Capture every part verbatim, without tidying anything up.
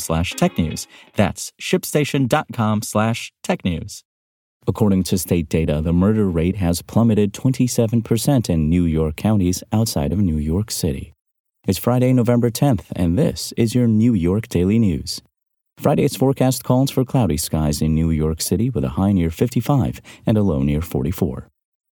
slash tech news. That's shipstation dot com slash tech news. According to state data, the murder rate has plummeted twenty-seven percent in New York counties outside of New York City. It's Friday, November tenth, and this is your New York Daily News. Friday's forecast calls for cloudy skies in New York City with a high near fifty-five and a low near forty-four.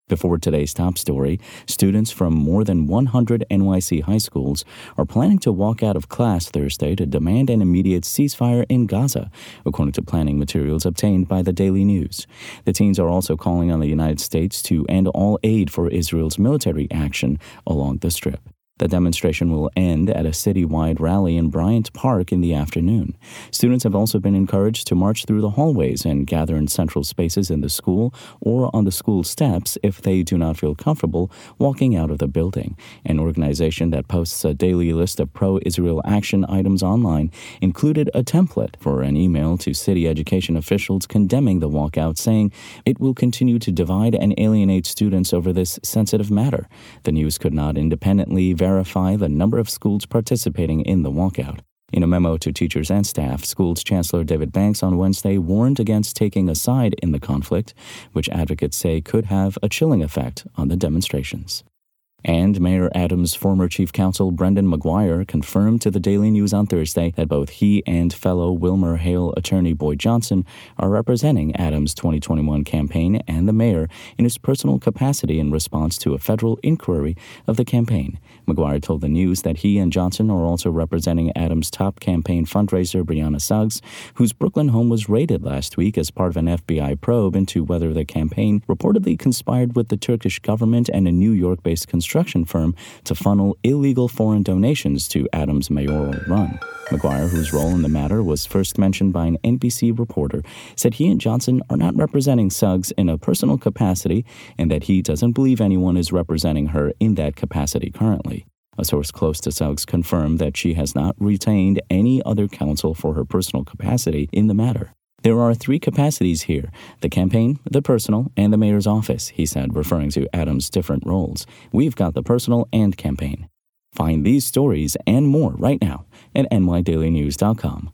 Before today's top story, students from more than one hundred N Y C high schools are planning to walk out of class Thursday to demand an immediate ceasefire in Gaza, according to planning materials obtained by the Daily News. The teens are also calling on the United States to end all aid for Israel's military action along the Strip. The demonstration will end at a citywide rally in Bryant Park in the afternoon. Students have also been encouraged to march through the hallways and gather in central spaces in the school or on the school steps if they do not feel comfortable walking out of the building. An organization that posts a daily list of pro-Israel action items online included a template for an email to city education officials condemning the walkout, saying it will continue to divide and alienate students over this sensitive matter. The news could not independently verify verify the number of schools participating in the walkout. In a memo to teachers and staff, schools Chancellor David Banks on Wednesday warned against taking a side in the conflict, which advocates say could have a chilling effect on the demonstrations. And Mayor Adams' former chief counsel Brendan McGuire confirmed to the Daily News on Thursday that both he and fellow Wilmer Hale attorney Boyd Johnson are representing Adams' twenty twenty-one campaign and the mayor in his personal capacity in response to a federal inquiry of the campaign. McGuire told the news that he and Johnson are also representing Adams' top campaign fundraiser Brianna Suggs, whose Brooklyn home was raided last week as part of an F B I probe into whether the campaign reportedly conspired with the Turkish government and a New York-based construction construction firm to funnel illegal foreign donations to Adams' mayoral run. McGuire, whose role in the matter was first mentioned by an N B C reporter, said he and Johnson are not representing Suggs in a personal capacity and that he doesn't believe anyone is representing her in that capacity currently. A source close to Suggs confirmed that she has not retained any other counsel for her personal capacity in the matter. There are three capacities here: the campaign, the personal, and the mayor's office, he said, referring to Adams' different roles. We've got the personal and campaign. Find these stories and more right now at n y daily news dot com.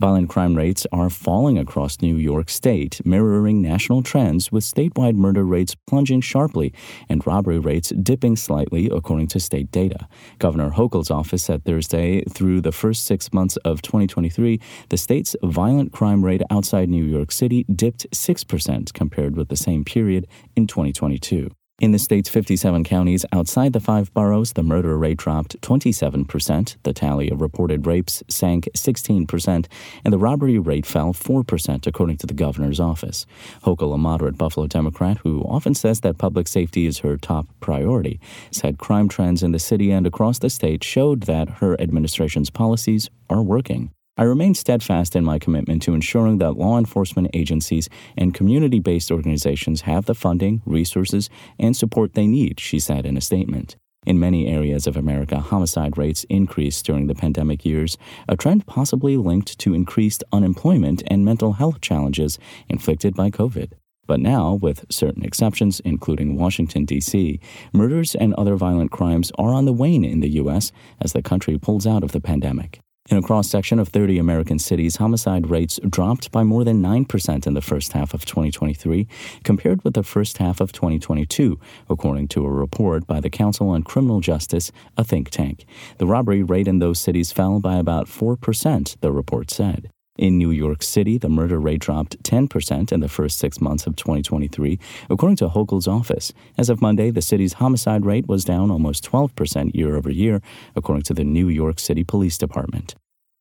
Violent crime rates are falling across New York State, mirroring national trends, with statewide murder rates plunging sharply and robbery rates dipping slightly, according to state data. Governor Hochul's office said Thursday through the first six months of twenty twenty-three, the state's violent crime rate outside New York City dipped six percent compared with the same period in twenty twenty-two. In the state's fifty-seven counties outside the five boroughs, the murder rate dropped twenty-seven percent, the tally of reported rapes sank sixteen percent, and the robbery rate fell four percent, according to the governor's office. Hochul, a moderate Buffalo Democrat who often says that public safety is her top priority, said crime trends in the city and across the state showed that her administration's policies are working. I remain steadfast in my commitment to ensuring that law enforcement agencies and community-based organizations have the funding, resources, and support they need, she said in a statement. In many areas of America, homicide rates increased during the pandemic years, a trend possibly linked to increased unemployment and mental health challenges inflicted by COVID. But now, with certain exceptions, including Washington, D C, murders and other violent crimes are on the wane in the U S as the country pulls out of the pandemic. In a cross-section of thirty American cities, homicide rates dropped by more than nine percent in the first half of twenty twenty-three compared with the first half of twenty twenty-two, according to a report by the Council on Criminal Justice, a think tank. The robbery rate in those cities fell by about four percent, the report said. In New York City, the murder rate dropped ten percent in the first six months of twenty twenty-three, according to Hochul's office. As of Monday, the city's homicide rate was down almost twelve percent year over year, according to the New York City Police Department.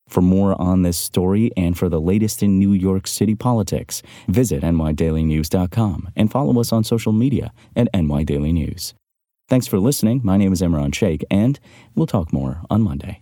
For more on this story and for the latest in New York City politics, visit n y daily news dot com and follow us on social media at n y daily news. Thanks for listening. My name is Imran Sheikh, and we'll talk more on Monday.